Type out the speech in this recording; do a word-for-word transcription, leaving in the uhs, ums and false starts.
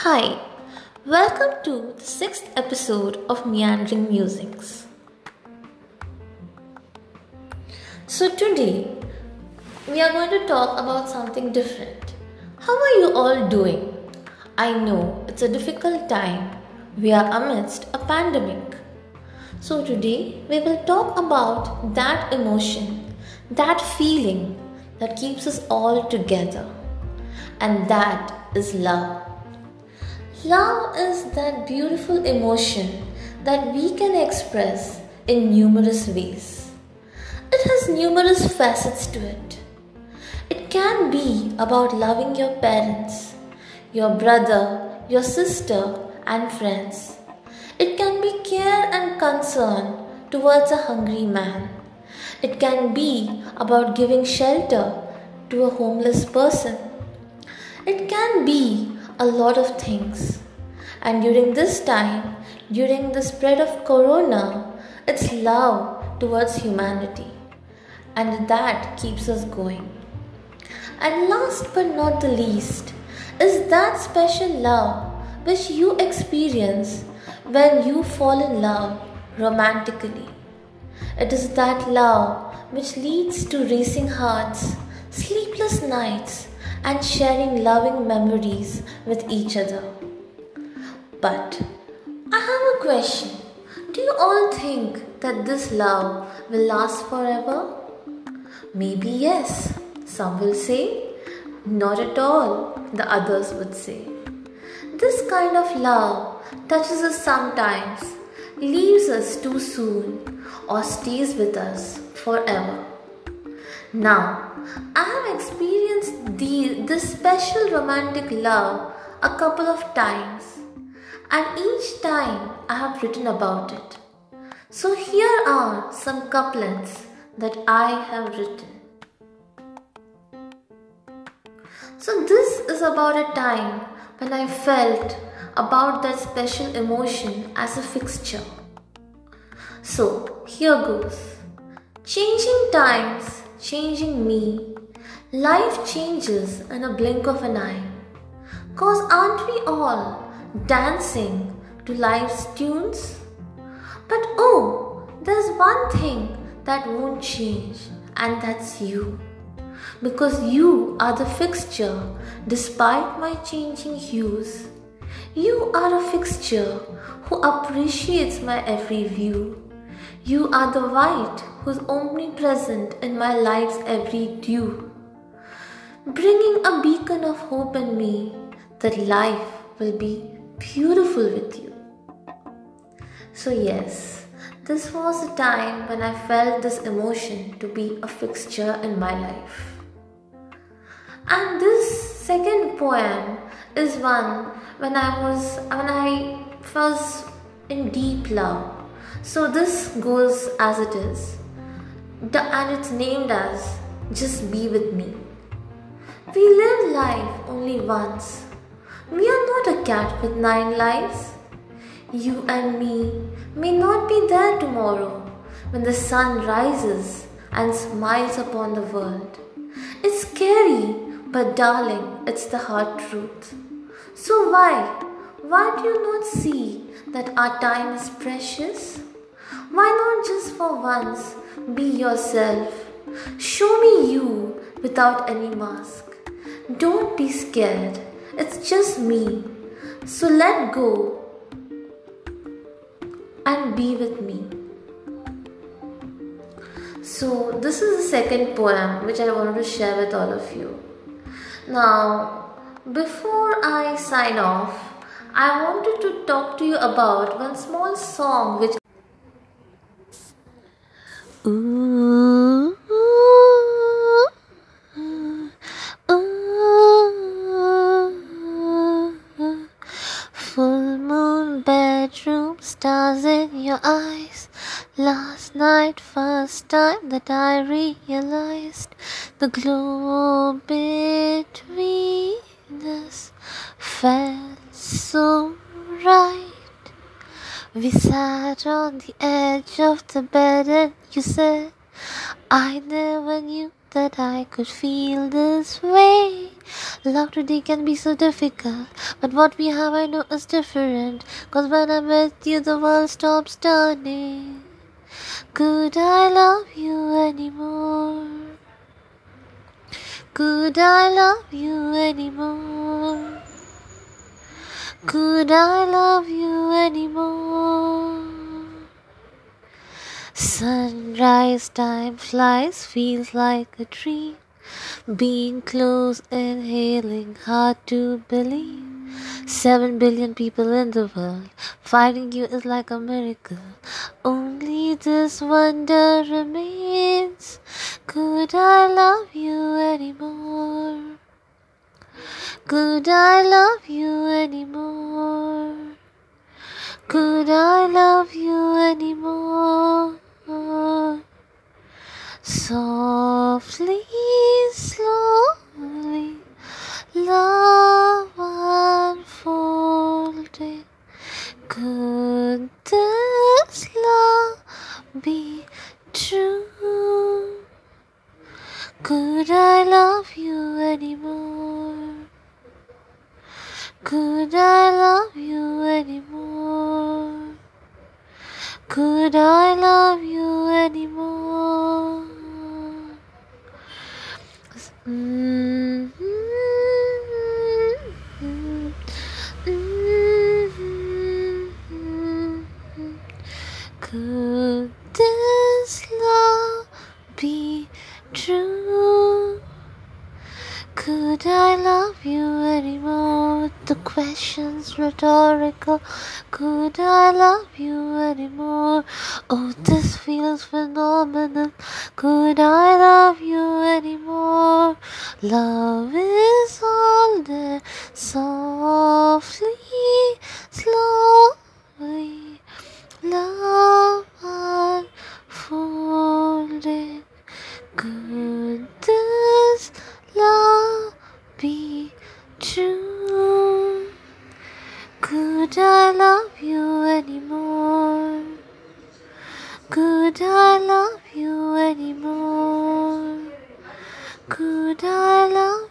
Hi, welcome to the sixth episode of Meandering Musings. So today, we are going to talk about something different. How are you all doing? I know it's a difficult time. We are amidst a pandemic. So today, we will talk about that emotion, that feeling that keeps us all together, and that is love. Love is that beautiful emotion that we can express in numerous ways. It has numerous facets to it. It can be about loving your parents, your brother, your sister, and friends. It can be care and concern towards a hungry man. It can be about giving shelter to a homeless person. It can be a lot of things. And during this time, during the spread of corona, it's love towards humanity. And that keeps us going. And last but not the least is that special love which you experience when you fall in love romantically. It is that love which leads to racing hearts, sleepless nights, and sharing loving memories with each other. But I have a question. Do you all think that this love will last forever? Maybe yes. Some will say, not at all, the others would say. This kind of love touches us sometimes, leaves us too soon, or stays with us forever. Now, I have experienced the, this special romantic love a couple of times, and each time I have written about it. So here are some couplets that I have written. So this is about a time when I felt about that special emotion as a fixture. So here goes. Changing times, changing me. Life changes in a blink of an eye. Cause aren't we all dancing to life's tunes? But oh, there's one thing that won't change, and that's you. Because you are the fixture despite my changing hues. You are a fixture who appreciates my every view. You are the white who's omnipresent in my life's every dew, bringing a beacon of hope in me that life will be beautiful with you. So yes, this was a time when I felt this emotion to be a fixture in my life. And this second poem is one when I was when I was in deep love. So this goes as it is, and it's named as Just Be With Me. We live life only once. We are not a cat with nine lives. You and me may not be there tomorrow when the sun rises and smiles upon the world. It's scary, but darling, it's the hard truth. So why? Why do you not see that our time is precious? Why not just for once be yourself? Show me you without any mask. Don't be scared. It's just me. So let go and be with me. So this is the second poem which I wanted to share with all of you. Now, before I sign off, I wanted to talk to you about one small song which Ooh, ooh, ooh. Full moon, bedroom, stars in your eyes. Last night, first time that I realized the glow between us fell so right. We sat on the edge of the bed and you said, I never knew that I could feel this way. Love today can be so difficult, but what we have I know is different, 'cause when I'm with you the world stops turning. Could I love you anymore? Could I love you anymore? Could I love you anymore? Sunrise time flies, feels like a dream. Being close, inhaling, hard to believe. Seven billion people in the world, finding you is like a miracle. Only this wonder remains. Could I love you anymore? Could I love you anymore? Could I love you anymore? Softly, slowly, love unfolding. Could this love be true? Could I love you anymore? Could I love you anymore? Could I love you anymore? Mm-hmm. Mm-hmm. Mm-hmm. Could this love be true? Could I love you anymore? The question's rhetorical. Could I love you anymore? Oh, this feels phenomenal. Could I love you anymore? Love is all there. Softly, slowly, love unfolding. Could this love be true? Could I love you anymore? Could I love you anymore? Could I love